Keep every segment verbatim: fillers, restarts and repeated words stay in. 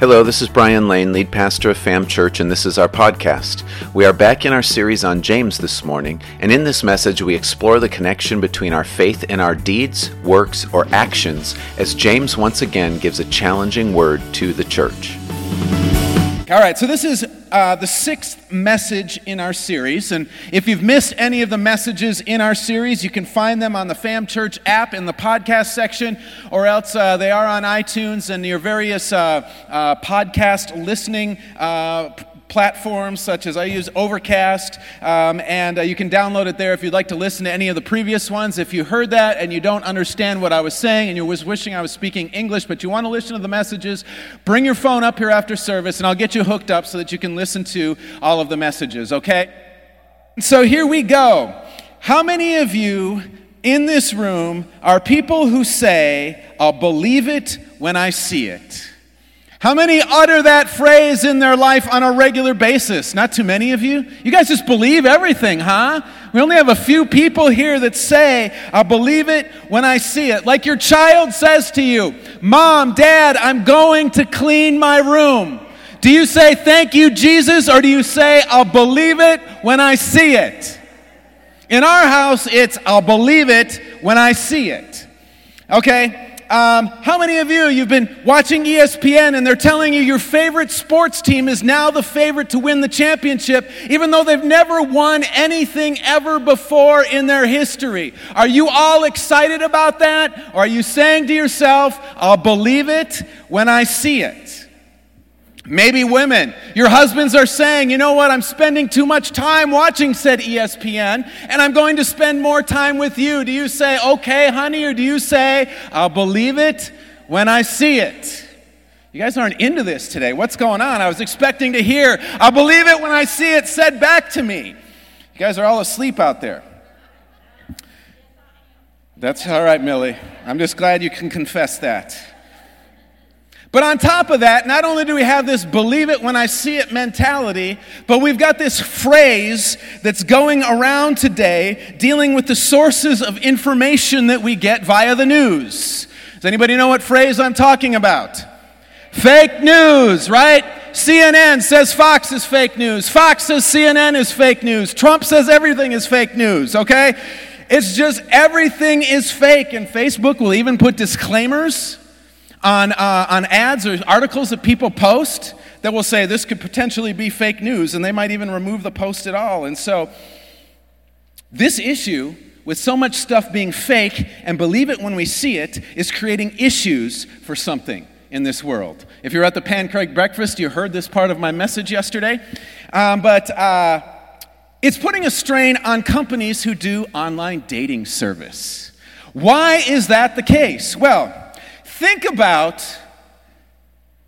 Hello, this is Brian Lane, lead pastor of FAM Church, and this is our podcast. We are back in our series on James this morning, and in this message we explore the connection between our faith and our deeds, works, or actions, as James once again gives a challenging word to the church. All right, so this is uh, the sixth message in our series, and if you've missed any of the messages in our series, you can find them on the FAM Church app in the podcast section, or else uh, they are on iTunes and your various uh, uh, podcast listening uh platforms such as I use Overcast, um, and uh, you can download it there if you'd like to listen to any of the previous ones. If you heard that and you don't understand what I was saying and you was wishing I was speaking English, but you want to listen to the messages, bring your phone up here after service and I'll get you hooked up so that you can listen to all of the messages, okay? So here we go. How many of you in this room are people who say, "I'll believe it when I see it"? How many utter that phrase in their life on a regular basis? Not too many of you. You guys just believe everything, huh? We only have a few people here that say, "I believe it when I see it." Like your child says to you, "Mom, Dad, I'm going to clean my room." Do you say, "Thank you, Jesus," or do you say, "I'll believe it when I see it"? In our house, it's, "I'll believe it when I see it." Okay? Um, how many of you, you've been watching E S P N and they're telling you your favorite sports team is now the favorite to win the championship, even though they've never won anything ever before in their history? Are you all excited about that? Or are you saying to yourself, "I'll believe it when I see it"? Maybe women, your husbands are saying, "You know what, I'm spending too much time watching said E S P N, and I'm going to spend more time with you." Do you say, "Okay, honey," or do you say, "I'll believe it when I see it"? You guys aren't into this today. What's going on? I was expecting to hear, "I'll believe it when I see it" said back to me. You guys are all asleep out there. That's all right, Millie. I'm just glad you can confess that. But on top of that, not only do we have this "believe it when I see it" mentality, but we've got this phrase that's going around today dealing with the sources of information that we get via the news. Does anybody know what phrase I'm talking about? Fake news, right? C N N says Fox is fake news. Fox says C N N is fake news. Trump says everything is fake news, okay? It's just everything is fake, and Facebook will even put disclaimers on uh, on ads or articles that people post that will say this could potentially be fake news, and they might even remove the post at all. And so this issue with so much stuff being fake and "believe it when we see it" is creating issues for something in this world. If you're at the Pan Craig breakfast, you heard this part of my message yesterday. Um, but uh, it's putting a strain on companies who do online dating service. Why is that the case? Well, think about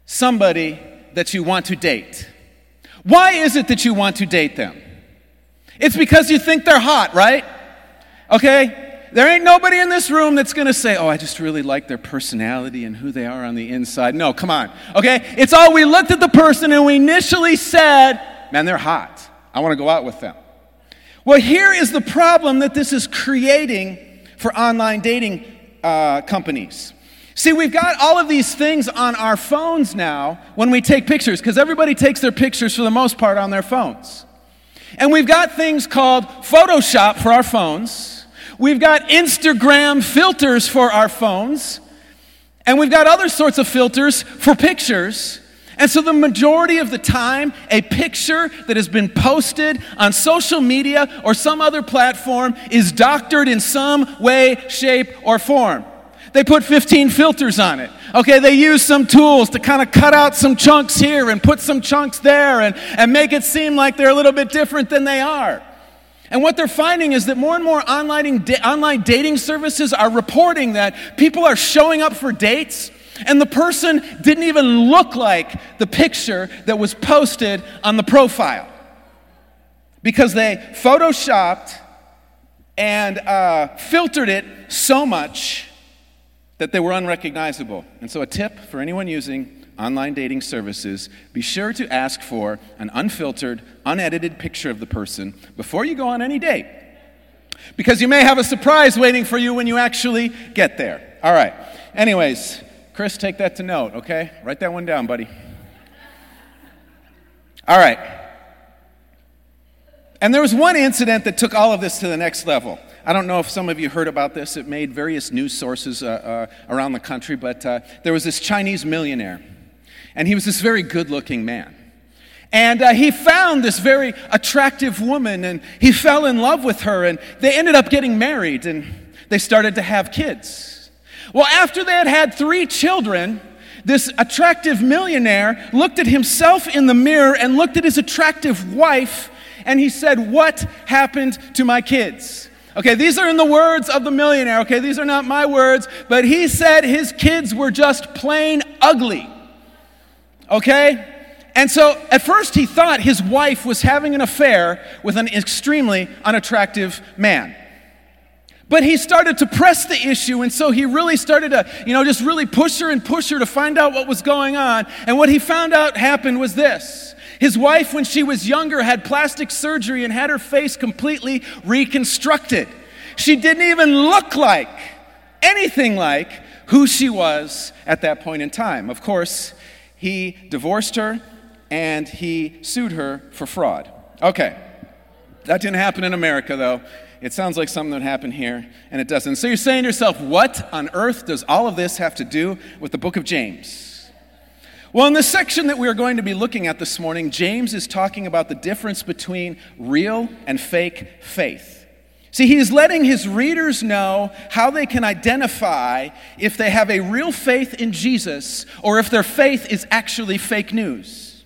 somebody that you want to date. Why is it that you want to date them? It's because you think they're hot, right? Okay? There ain't nobody in this room that's going to say, "Oh, I just really like their personality and who they are on the inside." No, come on. Okay? It's all we looked at the person and we initially said, "Man, they're hot. I want to go out with them." Well, here is the problem that this is creating for online dating uh, companies. See, we've got all of these things on our phones now when we take pictures, because everybody takes their pictures for the most part on their phones. And we've got things called Photoshop for our phones. We've got Instagram filters for our phones. And we've got other sorts of filters for pictures. And so the majority of the time, a picture that has been posted on social media or some other platform is doctored in some way, shape, or form. They put fifteen filters on it. Okay, they use some tools to kind of cut out some chunks here and put some chunks there and, and make it seem like they're a little bit different than they are. And what they're finding is that more and more online, da- online dating services are reporting that people are showing up for dates and the person didn't even look like the picture that was posted on the profile, because they photoshopped and uh, filtered it so much that they were unrecognizable. And so a tip for anyone using online dating services: be sure to ask for an unfiltered, unedited picture of the person before you go on any date, because you may have a surprise waiting for you when you actually get there. All right. Anyways, Chris, take that to note, okay? Write that one down, buddy. All right. And there was one incident that took all of this to the next level. I don't know if some of you heard about this. It made various news sources uh, uh, around the country, but uh, there was this Chinese millionaire, and he was this very good-looking man. And uh, he found this very attractive woman, and he fell in love with her, and they ended up getting married, and they started to have kids. Well, after they had had three children, this attractive millionaire looked at himself in the mirror and looked at his attractive wife, and he said, "What happened to my kids?" Okay, these are in the words of the millionaire, okay? These are not my words, but he said his kids were just plain ugly, okay? And so at first he thought his wife was having an affair with an extremely unattractive man. But he started to press the issue, and so he really started to, you know, just really push her and push her to find out what was going on. And what he found out happened was this. His wife, when she was younger, had plastic surgery and had her face completely reconstructed. She didn't even look like, anything like, who she was at that point in time. Of course, he divorced her, and he sued her for fraud. Okay, that didn't happen in America, though. It sounds like something that happened here, and it doesn't. So you're saying to yourself, what on earth does all of this have to do with the book of James? Well, in the section that we're going to be looking at this morning, James is talking about the difference between real and fake faith. See, he's letting his readers know how they can identify if they have a real faith in Jesus or if their faith is actually fake news.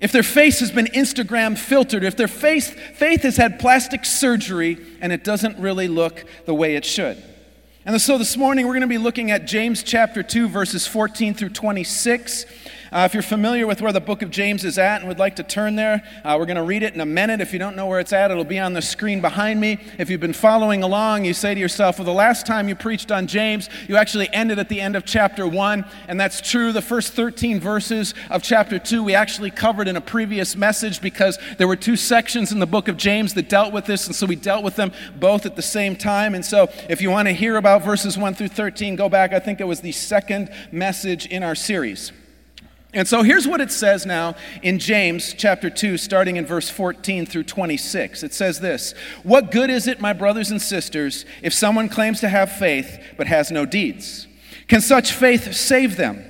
If their faith has been Instagram filtered, if their faith, faith has had plastic surgery and it doesn't really look the way it should. And so this morning, we're going to be looking at James chapter two, verses fourteen through twenty-six. Uh, if you're familiar with where the book of James is at and would like to turn there, uh, we're going to read it in a minute. If you don't know where it's at, it'll be on the screen behind me. If you've been following along, you say to yourself, well, the last time you preached on James, you actually ended at the end of chapter one. And that's true. The first thirteen verses of chapter two we actually covered in a previous message because there were two sections in the book of James that dealt with this. And so we dealt with them both at the same time. And so if you want to hear about verses one through thirteen, go back. I think it was the second message in our series. And so here's what it says now in James chapter two, starting in verse fourteen through twenty-six. It says this, "What good is it, my brothers and sisters, if someone claims to have faith but has no deeds? Can such faith save them?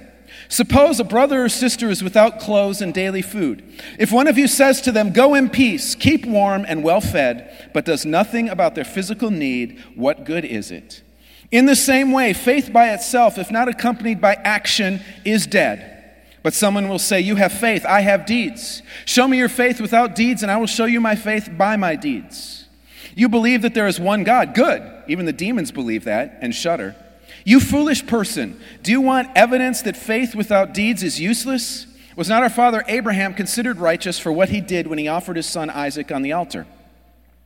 Suppose a brother or sister is without clothes and daily food. If one of you says to them, 'Go in peace, keep warm and well fed,' but does nothing about their physical need, what good is it? In the same way, faith by itself, if not accompanied by action, is dead. But someone will say, 'You have faith, I have deeds. Show me your faith without deeds, and I will show you my faith by my deeds. You believe that there is one God. Good. Even the demons believe that and shudder. You foolish person, do you want evidence that faith without deeds is useless? Was not our father Abraham considered righteous for what he did when he offered his son Isaac on the altar?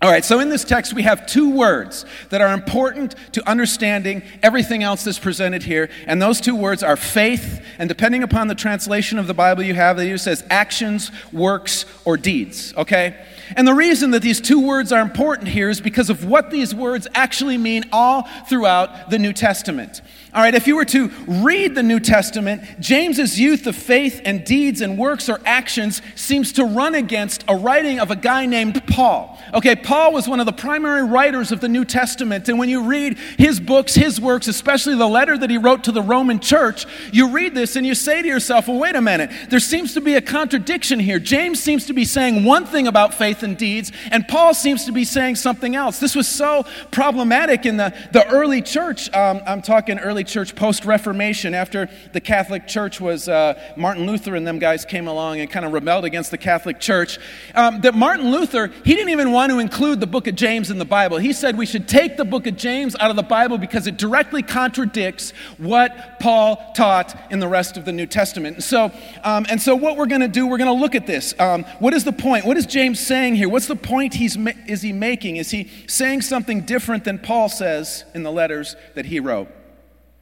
All right, so in this text, we have two words that are important to understanding everything else that's presented here, and those two words are faith, and depending upon the translation of the Bible you have, it either says actions, works, or deeds, okay? And the reason that these two words are important here is because of what these words actually mean all throughout the New Testament. All right, if you were to read the New Testament, James's use of faith and deeds and works or actions seems to run against a writing of a guy named Paul. Okay, Paul was one of the primary writers of the New Testament, and when you read his books, his works, especially the letter that he wrote to the Roman church, you read this and you say to yourself, well, wait a minute, there seems to be a contradiction here. James seems to be saying one thing about faith and deeds, and Paul seems to be saying something else. This was so problematic in the, the early church. Um, I'm talking early church post-Reformation, after the Catholic Church was, uh, Martin Luther and them guys came along and kind of rebelled against the Catholic Church, um, that Martin Luther, he didn't even want to include include the book of James in the Bible. He said we should take the book of James out of the Bible because it directly contradicts what Paul taught in the rest of the New Testament. And so, um, and so what we're going to do, we're going to look at this. Um, what is the point? What is James saying here? What's the point he's ma- is he making? Is he saying something different than Paul says in the letters that he wrote?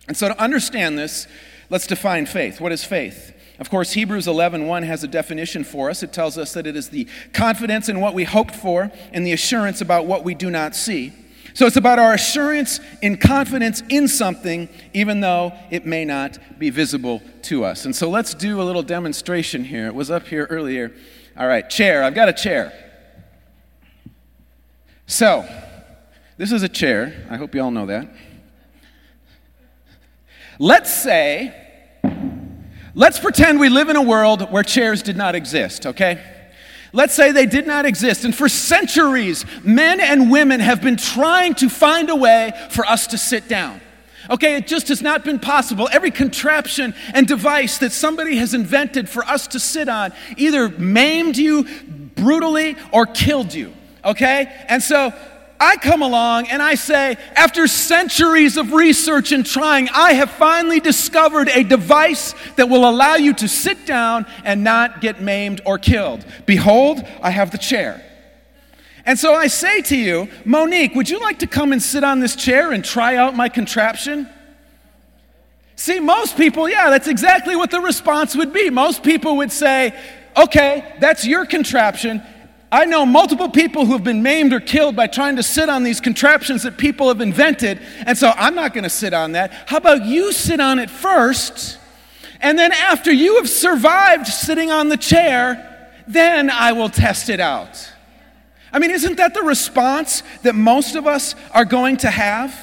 And so to understand this, let's define faith. What is faith? Of course, Hebrews eleven one has a definition for us. It tells us that it is the confidence in what we hoped for and the assurance about what we do not see. So it's about our assurance and confidence in something, even though it may not be visible to us. And so let's do a little demonstration here. It was up here earlier. All right, chair. I've got a chair. So this is a chair. I hope you all know that. Let's say... Let's pretend we live in a world where chairs did not exist, okay? Let's say they did not exist. And for centuries, men and women have been trying to find a way for us to sit down. Okay, it just has not been possible. Every contraption and device that somebody has invented for us to sit on either maimed you brutally or killed you, okay? And so I come along and I say, after centuries of research and trying, I have finally discovered a device that will allow you to sit down and not get maimed or killed. Behold, I have the chair. And so I say to you, Monique, would you like to come and sit on this chair and try out my contraption? See, most people, yeah, that's exactly what the response would be. Most people would say, okay, that's your contraption. I know multiple people who have been maimed or killed by trying to sit on these contraptions that people have invented, and so I'm not going to sit on that. How about you sit on it first, and then after you have survived sitting on the chair, then I will test it out. I mean, isn't that the response that most of us are going to have?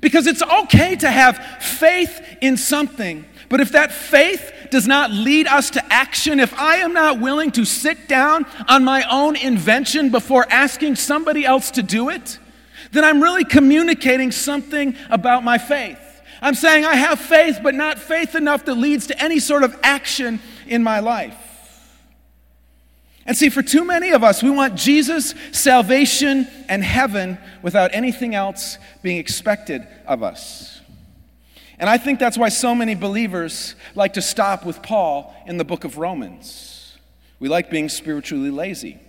Because it's okay to have faith in something, but if that faith does not lead us to action, if I am not willing to sit down on my own invention before asking somebody else to do it, then I'm really communicating something about my faith. I'm saying I have faith, but not faith enough that leads to any sort of action in my life. And see, for too many of us, we want Jesus, salvation, and heaven without anything else being expected of us. And I think that's why so many believers like to stop with Paul in the book of Romans. We like being spiritually lazy.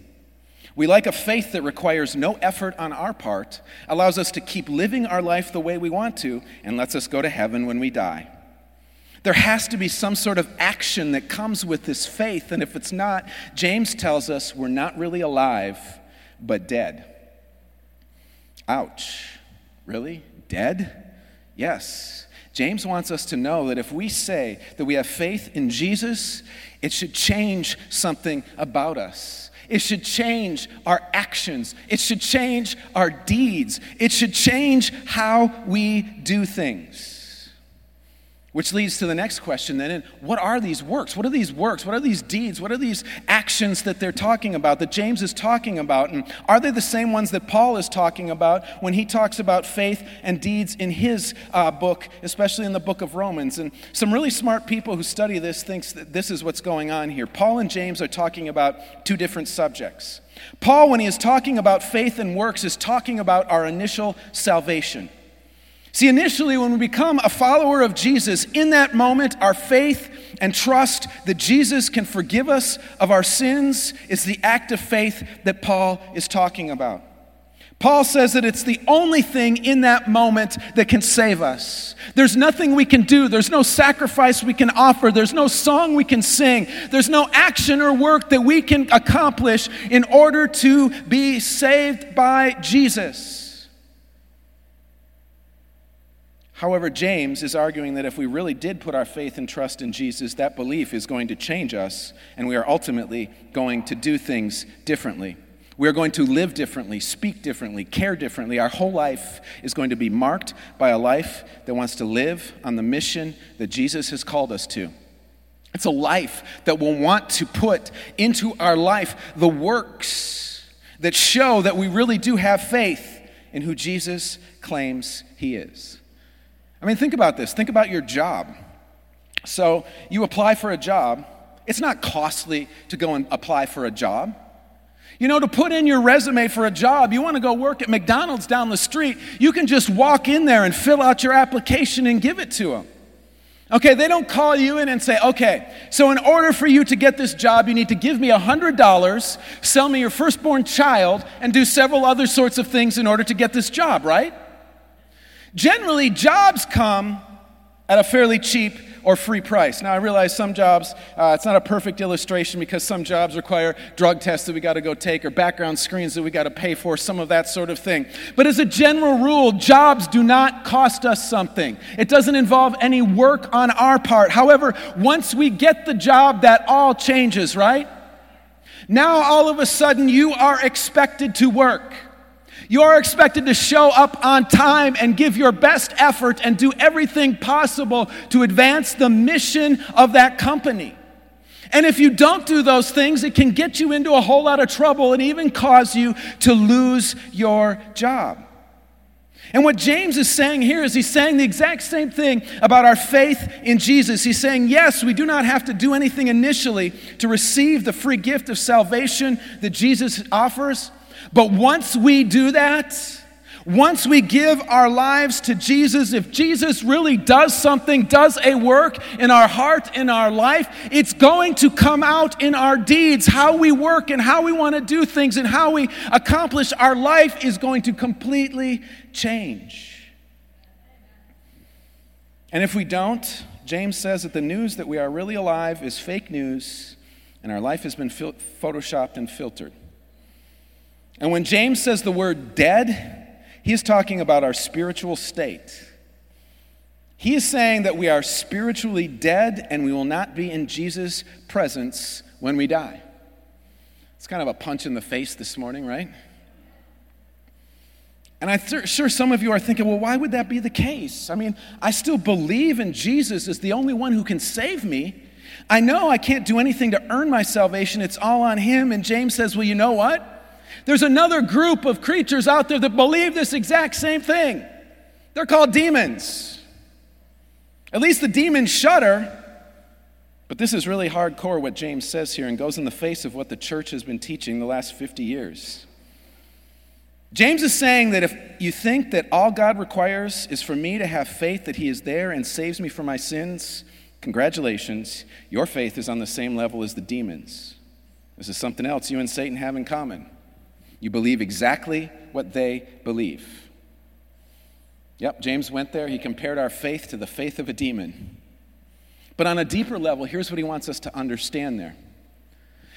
We like a faith that requires no effort on our part, allows us to keep living our life the way we want to, and lets us go to heaven when we die. There has to be some sort of action that comes with this faith, and if it's not, James tells us we're not really alive, but dead. Ouch. Really? Dead? Yes. James wants us to know that if we say that we have faith in Jesus, it should change something about us. It should change our actions. It should change our deeds. It should change how we do things. Which leads to the next question then, and what are these works? What are these works? What are these deeds? What are these actions that they're talking about, that James is talking about? And are they the same ones that Paul is talking about when he talks about faith and deeds in his uh, book, especially in the book of Romans? And some really smart people who study this thinks that this is what's going on here. Paul and James are talking about two different subjects. Paul, when he is talking about faith and works, is talking about our initial salvation. See, initially, when we become a follower of Jesus, in that moment, our faith and trust that Jesus can forgive us of our sins is the act of faith that Paul is talking about. Paul says that it's the only thing in that moment that can save us. There's nothing we can do. There's no sacrifice we can offer. There's no song we can sing. There's no action or work that we can accomplish in order to be saved by Jesus. However, James is arguing that if we really did put our faith and trust in Jesus, that belief is going to change us, and we are ultimately going to do things differently. We are going to live differently, speak differently, care differently. Our whole life is going to be marked by a life that wants to live on the mission that Jesus has called us to. It's a life that will want to put into our life the works that show that we really do have faith in who Jesus claims he is. I mean, think about this. Think about your job. So you apply for a job. It's not costly to go and apply for a job. You know, to put in your resume for a job, you want to go work at McDonald's down the street, you can just walk in there and fill out your application and give it to them. Okay, they don't call you in and say, okay, so in order for you to get this job, you need to give me one hundred dollars, sell me your firstborn child, and do several other sorts of things in order to get this job, right? Generally, jobs come at a fairly cheap or free price. Now, I realize some jobs, uh, it's not a perfect illustration because some jobs require drug tests that we got to go take or background screens that we got to pay for, some of that sort of thing. But as a general rule, jobs do not cost us something. It doesn't involve any work on our part. However, once we get the job, that all changes, right? Now, all of a sudden, you are expected to work. You are expected to show up on time and give your best effort and do everything possible to advance the mission of that company. And if you don't do those things, it can get you into a whole lot of trouble and even cause you to lose your job. And what James is saying here is he's saying the exact same thing about our faith in Jesus. He's saying, yes, we do not have to do anything initially to receive the free gift of salvation that Jesus offers. But once we do that, once we give our lives to Jesus, if Jesus really does something, does a work in our heart, in our life, it's going to come out in our deeds. How we work and how we want to do things and how we accomplish our life is going to completely change. And if we don't, James says that the news that we are really alive is fake news and our life has been fil- photoshopped and filtered. And when James says the word dead, he's talking about our spiritual state. He is saying that we are spiritually dead and we will not be in Jesus' presence when we die. It's kind of a punch in the face this morning, right? And I'm th- sure some of you are thinking, well, why would that be the case? I mean, I still believe in Jesus as the only one who can save me. I know I can't do anything to earn my salvation. It's all on him. And James says, well, you know what? There's another group of creatures out there that believe this exact same thing. They're called demons. At least the demons shudder. But this is really hardcore what James says here and goes in the face of what the church has been teaching the last fifty years. James is saying that if you think that all God requires is for me to have faith that he is there and saves me from my sins, congratulations, your faith is on the same level as the demons. This is something else you and Satan have in common. You believe exactly what they believe. Yep, James went there. He compared our faith to the faith of a demon. But on a deeper level, here's what he wants us to understand there.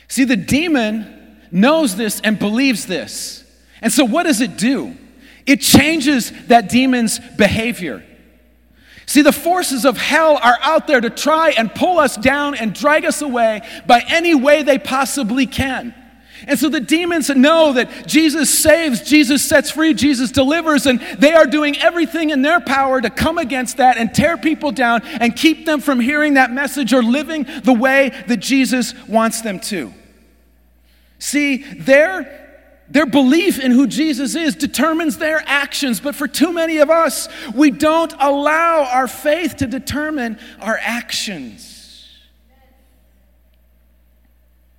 See, the demon knows this and believes this. And so what does it do? It changes that demon's behavior. See, the forces of hell are out there to try and pull us down and drag us away by any way they possibly can. And so the demons know that Jesus saves, Jesus sets free, Jesus delivers, and they are doing everything in their power to come against that and tear people down and keep them from hearing that message or living the way that Jesus wants them to. See, their, their belief in who Jesus is determines their actions, but for too many of us, we don't allow our faith to determine our actions.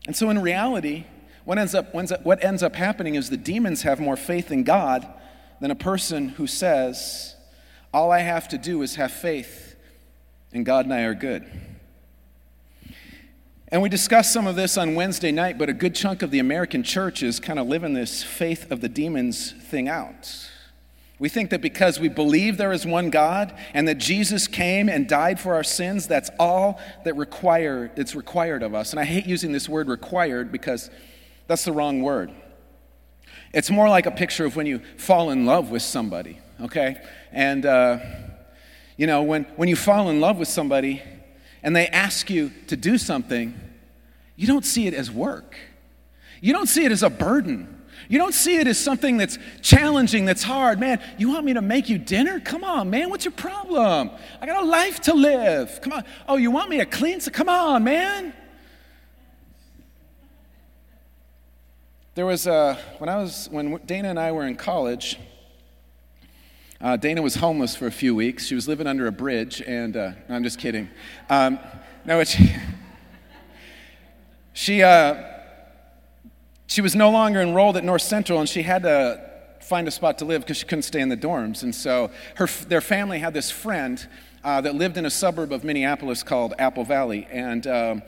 And so in reality, What ends up, what ends up happening is the demons have more faith in God than a person who says, all I have to do is have faith, and God and I are good. And we discussed some of this on Wednesday night, but a good chunk of the American church is kind of living this faith of the demons thing out. We think that because we believe there is one God and that Jesus came and died for our sins, that's all that require, it's required of us. And I hate using this word required because that's the wrong word. It's more like a picture of when you fall in love with somebody, okay? And, uh, you know, when, when you fall in love with somebody and they ask you to do something, you don't see it as work. You don't see it as a burden. You don't see it as something that's challenging, that's hard. Man, you want me to make you dinner? Come on, man, what's your problem? I got a life to live. Come on. Oh, you want me to clean? So come on, man. There was, uh, when I was, when Dana and I were in college, uh, Dana was homeless for a few weeks. She was living under a bridge, and, uh, no, I'm just kidding. Um, no, she, she uh, She was no longer enrolled at North Central, and she had to find a spot to live because she couldn't stay in the dorms. And so her their family had this friend uh, that lived in a suburb of Minneapolis called Apple Valley. And um,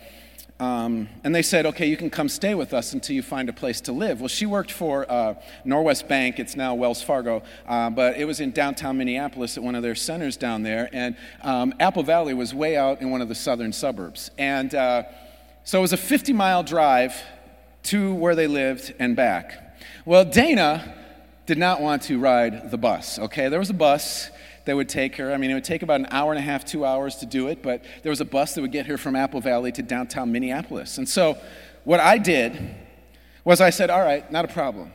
um, and they said, okay, you can come stay with us until you find a place to live. Well, she worked for uh, Norwest Bank. It's now Wells Fargo. Uh, but it was in downtown Minneapolis at one of their centers down there. And um, Apple Valley was way out in one of the southern suburbs. And uh, so it was a fifty-mile drive to where they lived and back. Well, Dana did not want to ride the bus, okay? There was a bus that would take her. I mean, it would take about an hour and a half, two hours to do it, but there was a bus that would get her from Apple Valley to downtown Minneapolis. And so what I did was I said, all right, not a problem.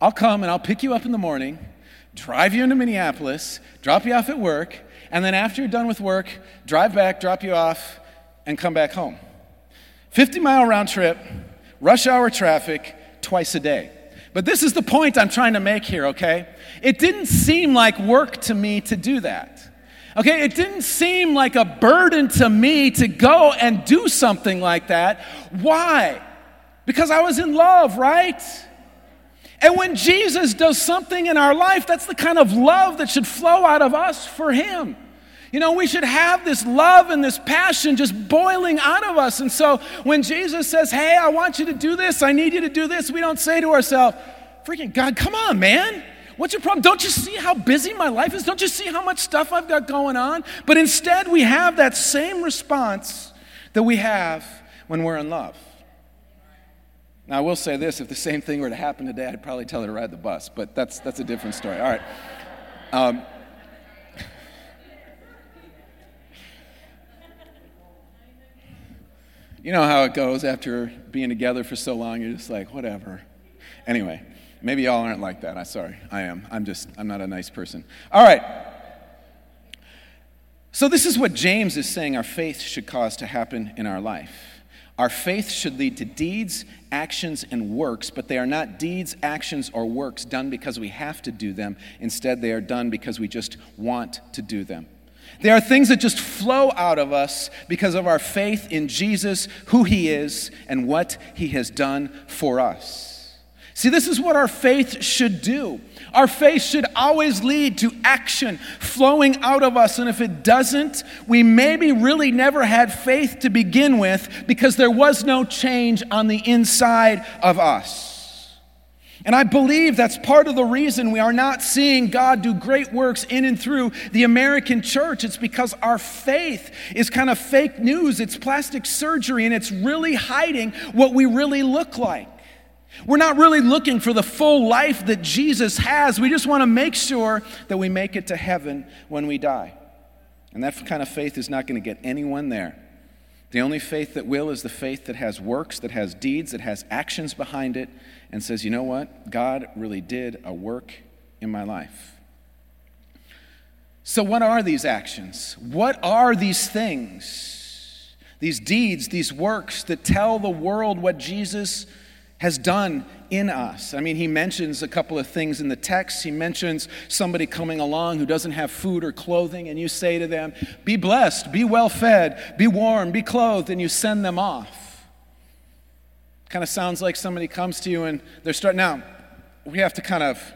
I'll come and I'll pick you up in the morning, drive you into Minneapolis, drop you off at work, and then after you're done with work, drive back, drop you off, and come back home. fifty-mile round trip, rush hour traffic, twice a day. But this is the point I'm trying to make here, okay? It didn't seem like work to me to do that. Okay, it didn't seem like a burden to me to go and do something like that. Why? Because I was in love, right? And when Jesus does something in our life, that's the kind of love that should flow out of us for him. You know, we should have this love and this passion just boiling out of us. And so when Jesus says, hey, I want you to do this, I need you to do this, we don't say to ourselves, freaking God, come on, man. What's your problem? Don't you see how busy my life is? Don't you see how much stuff I've got going on? But instead, we have that same response that we have when we're in love. Now, I will say this, if the same thing were to happen today, I'd probably tell her to ride the bus, but that's that's a different story. All right. Um, You know how it goes after being together for so long, you're just like, whatever. Anyway, maybe y'all aren't like that. I'm sorry. I am. I'm just, I'm not a nice person. All right. So this is what James is saying our faith should cause to happen in our life. Our faith should lead to deeds, actions, and works, but they are not deeds, actions, or works done because we have to do them. Instead, they are done because we just want to do them. They are things that just flow out of us because of our faith in Jesus, who he is, and what he has done for us. See, this is what our faith should do. Our faith should always lead to action flowing out of us. And if it doesn't, we maybe really never had faith to begin with because there was no change on the inside of us. And I believe that's part of the reason we are not seeing God do great works in and through the American church. It's because our faith is kind of fake news. It's plastic surgery, and it's really hiding what we really look like. We're not really looking for the full life that Jesus has. We just want to make sure that we make it to heaven when we die. And that kind of faith is not going to get anyone there. The only faith that will is the faith that has works, that has deeds, that has actions behind it, and says, you know what? God really did a work in my life. So what are these actions? What are these things? These deeds, these works that tell the world what Jesus has done in us. I mean, he mentions a couple of things in the text. He mentions somebody coming along who doesn't have food or clothing, and you say to them, be blessed, be well fed, be warm, be clothed, and you send them off. Kind of sounds like somebody comes to you and they're starting. Now, we have to kind of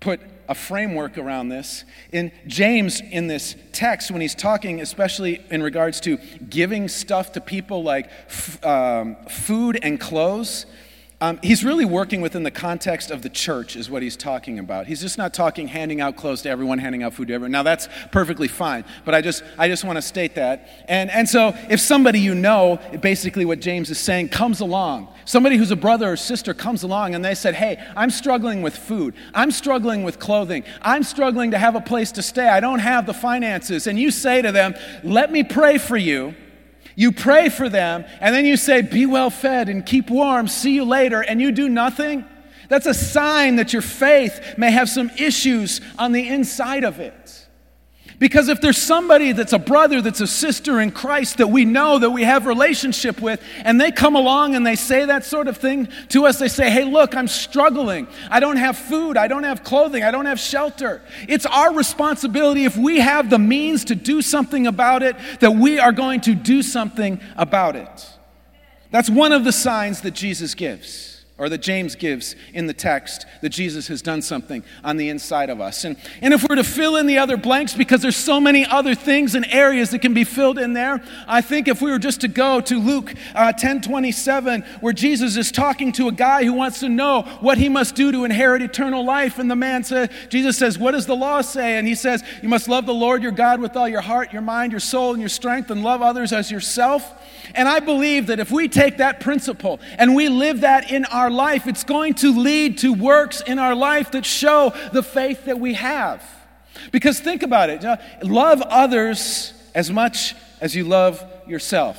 put a framework around this. In James, in this text, when he's talking, especially in regards to giving stuff to people like f- um, food and clothes, um, he's really working within the context of the church is what he's talking about. He's just not talking handing out clothes to everyone, handing out food to everyone. Now, that's perfectly fine, but I just I just want to state that. And, and so if somebody you know, basically what James is saying, comes along, somebody who's a brother or sister comes along and they said, hey, I'm struggling with food. I'm struggling with clothing. I'm struggling to have a place to stay. I don't have the finances. And you say to them, let me pray for you. You pray for them, and then you say, be well fed and keep warm, see you later, and you do nothing? That's a sign that your faith may have some issues on the inside of it. Because if there's somebody that's a brother, that's a sister in Christ that we know, that we have relationship with, and they come along and they say that sort of thing to us, they say, hey, look, I'm struggling. I don't have food. I don't have clothing. I don't have shelter. It's our responsibility, if we have the means to do something about it, that we are going to do something about it. That's one of the signs that Jesus gives, or that James gives in the text, that Jesus has done something on the inside of us. And, and if we're to fill in the other blanks, because there's so many other things and areas that can be filled in there, I think if we were just to go to Luke uh, ten twenty-seven, where Jesus is talking to a guy who wants to know what he must do to inherit eternal life, and the man says, Jesus says, "What does the law say?" And he says, "You must love the Lord your God with all your heart, your mind, your soul, and your strength, and love others as yourself." And I believe that if we take that principle and we live that in our life, it's going to lead to works in our life that show the faith that we have. Because think about it. You know, love others as much as you love yourself.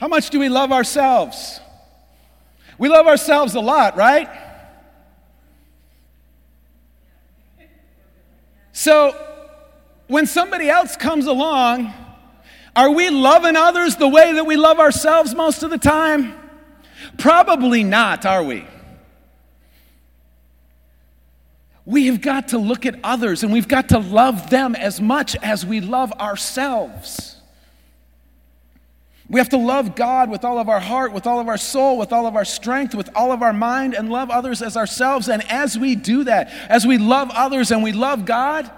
How much do we love ourselves? We love ourselves a lot, right? So when somebody else comes along, are we loving others the way that we love ourselves most of the time? Probably not, are we? We have got to look at others, and we've got to love them as much as we love ourselves. We have to love God with all of our heart, with all of our soul, with all of our strength, with all of our mind, and love others as ourselves. And as we do that, as we love others and we love God,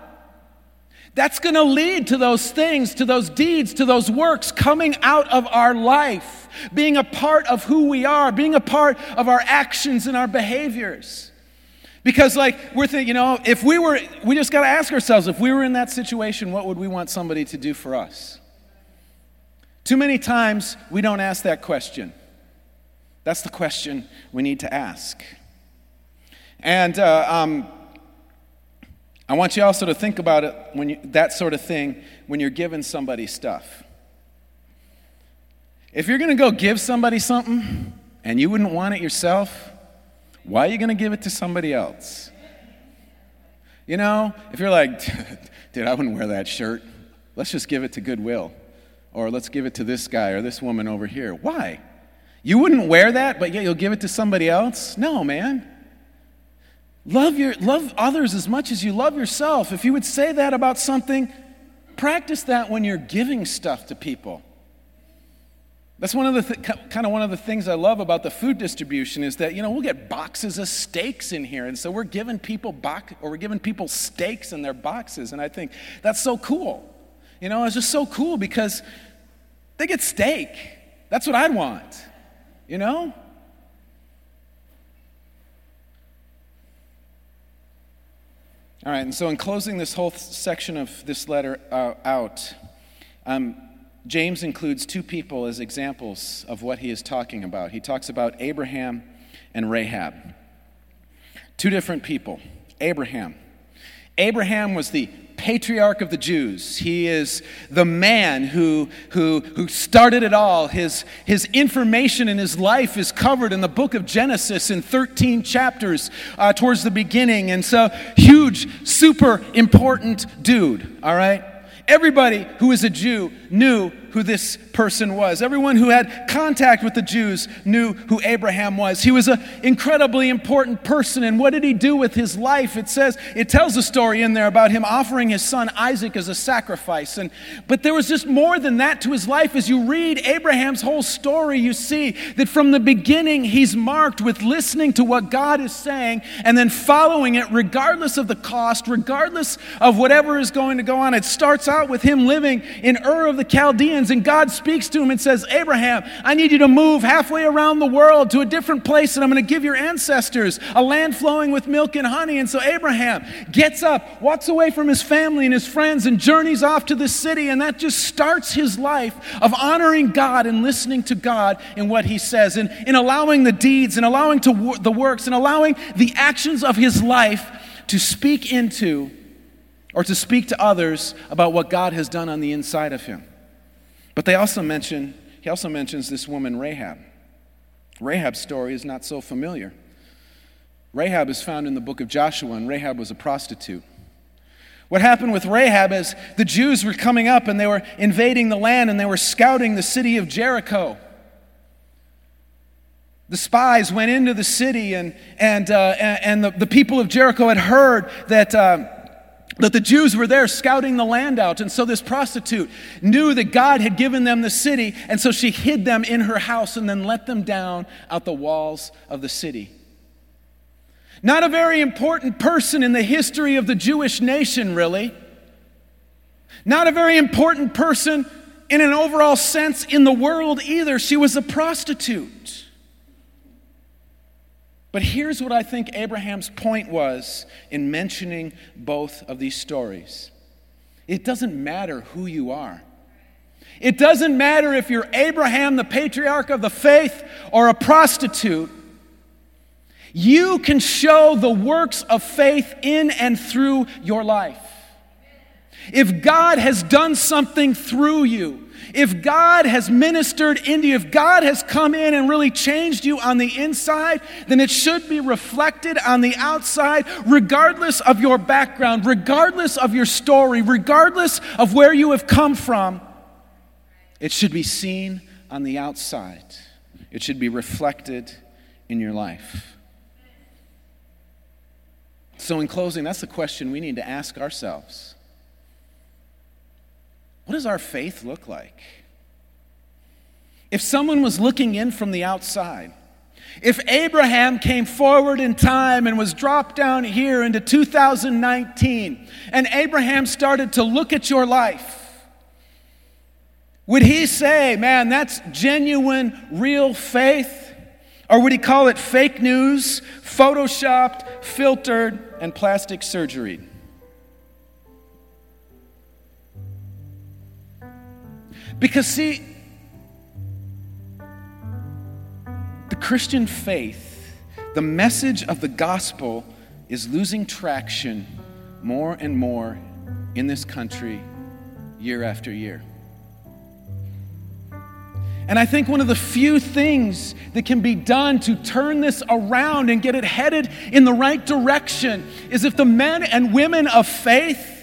that's going to lead to those things, to those deeds, to those works coming out of our life, being a part of who we are, being a part of our actions and our behaviors. Because, like, we're thinking, you know, if we were, we just got to ask ourselves, if we were in that situation, what would we want somebody to do for us? Too many times we don't ask that question. That's the question we need to ask. And, uh, um, I want you also to think about it when you, that sort of thing when you're giving somebody stuff. If you're going to go give somebody something and you wouldn't want it yourself, why are you going to give it to somebody else? You know, if you're like, dude, I wouldn't wear that shirt. Let's just give it to Goodwill, or let's give it to this guy or this woman over here. Why? You wouldn't wear that, but yet you'll give it to somebody else? No, man. Love your love others as much as you love yourself. If you would say that about something, practice that when you're giving stuff to people. That's one of the th- kind of one of the things I love about the food distribution is that, you know, we'll get boxes of steaks in here, and so we're giving people box or we're giving people steaks in their boxes, and I think that's so cool. You know, it's just so cool because they get steak. That's what I'd want. You know? All right, and so in closing this whole section of this letter uh, out, um, James includes two people as examples of what he is talking about. He talks about Abraham and Rahab. Two different people. Abraham. Abraham was the patriarch of the Jews. He is the man who who who started it all. His his information in his life is covered in the book of Genesis in thirteen chapters uh, towards the beginning. And so, huge, super important dude, all right? Everybody who is a Jew knew who this person was. Everyone who had contact with the Jews knew who Abraham was. He was an incredibly important person. And what did he do with his life? It says, it tells a story in there about him offering his son Isaac as a sacrifice. And but there was just more than that to his life. As you read Abraham's whole story, you see that from the beginning, he's marked with listening to what God is saying and then following it regardless of the cost, regardless of whatever is going to go on. It starts out with him living in Ur of the Chaldeans, and God speaks to him and says, Abraham, I need you to move halfway around the world to a different place, and I'm going to give your ancestors a land flowing with milk and honey. And so Abraham gets up, walks away from his family and his friends, and journeys off to this city, and that just starts his life of honoring God and listening to God in what he says, and in allowing the deeds, and allowing to wor- the works, and allowing the actions of his life to speak into or to speak to others about what God has done on the inside of him. But they also mention, he also mentions this woman Rahab. Rahab's story is not so familiar. Rahab is found in the book of Joshua, and Rahab was a prostitute. What happened with Rahab is the Jews were coming up, and they were invading the land, and they were scouting the city of Jericho. The spies went into the city, and and uh, and the, the people of Jericho had heard that... Uh, that the Jews were there scouting the land out. And so this prostitute knew that God had given them the city, and so she hid them in her house and then let them down out the walls of the city. Not a very important person in the history of the Jewish nation, really. Not a very important person in an overall sense in the world either. She was a prostitute. But here's what I think Abraham's point was in mentioning both of these stories. It doesn't matter who you are. It doesn't matter if you're Abraham, the patriarch of the faith, or a prostitute. You can show the works of faith in and through your life. If God has done something through you, if God has ministered into you, if God has come in and really changed you on the inside, then it should be reflected on the outside, regardless of your background, regardless of your story, regardless of where you have come from. It should be seen on the outside. It should be reflected in your life. So in closing, that's the question we need to ask ourselves. What does our faith look like? If someone was looking in from the outside, if Abraham came forward in time and was dropped down here into two thousand nineteen, and Abraham started to look at your life, would he say, man, that's genuine, real faith? Or would he call it fake news, photoshopped, filtered, and plastic surgery? Because, see, the Christian faith, the message of the gospel is losing traction more and more in this country year after year. And I think one of the few things that can be done to turn this around and get it headed in the right direction is if the men and women of faith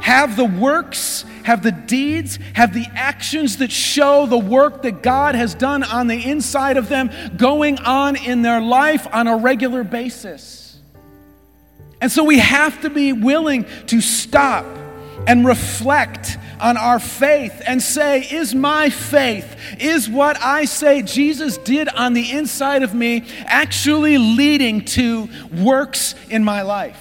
have the works, have the deeds, have the actions that show the work that God has done on the inside of them going on in their life on a regular basis. And so we have to be willing to stop and reflect on our faith and say, is my faith, is what I say Jesus did on the inside of me actually leading to works in my life?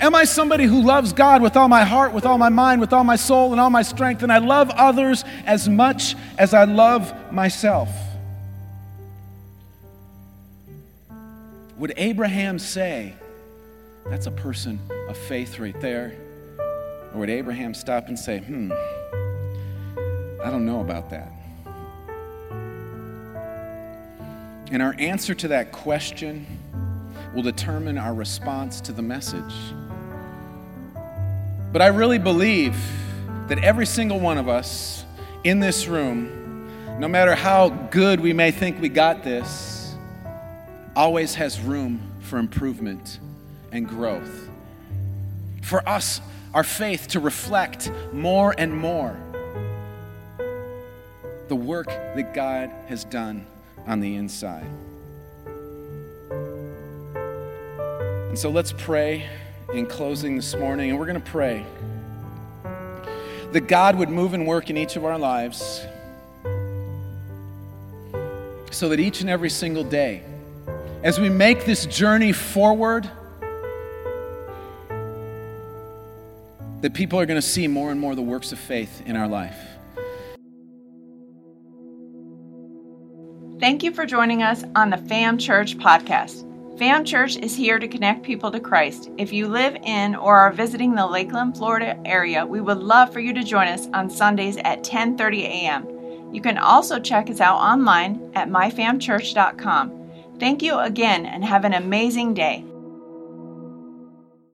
Am I somebody who loves God with all my heart, with all my mind, with all my soul, and all my strength, and I love others as much as I love myself? Would Abraham say, that's a person of faith right there? Or would Abraham stop and say, hmm, I don't know about that? And our answer to that question will determine our response to the message. But I really believe that every single one of us in this room, no matter how good we may think we got this, always has room for improvement and growth. For us, our faith to reflect more and more the work that God has done on the inside. And so let's pray in closing this morning, and we're going to pray that God would move and work in each of our lives so that each and every single day, as we make this journey forward, that people are going to see more and more the works of faith in our life. Thank you for joining us on the FAM Church podcast. FAM Church is here to connect people to Christ. If you live in or are visiting the Lakeland, Florida area, we would love for you to join us on Sundays at ten thirty a.m. You can also check us out online at my fam church dot com. Thank you again and have an amazing day.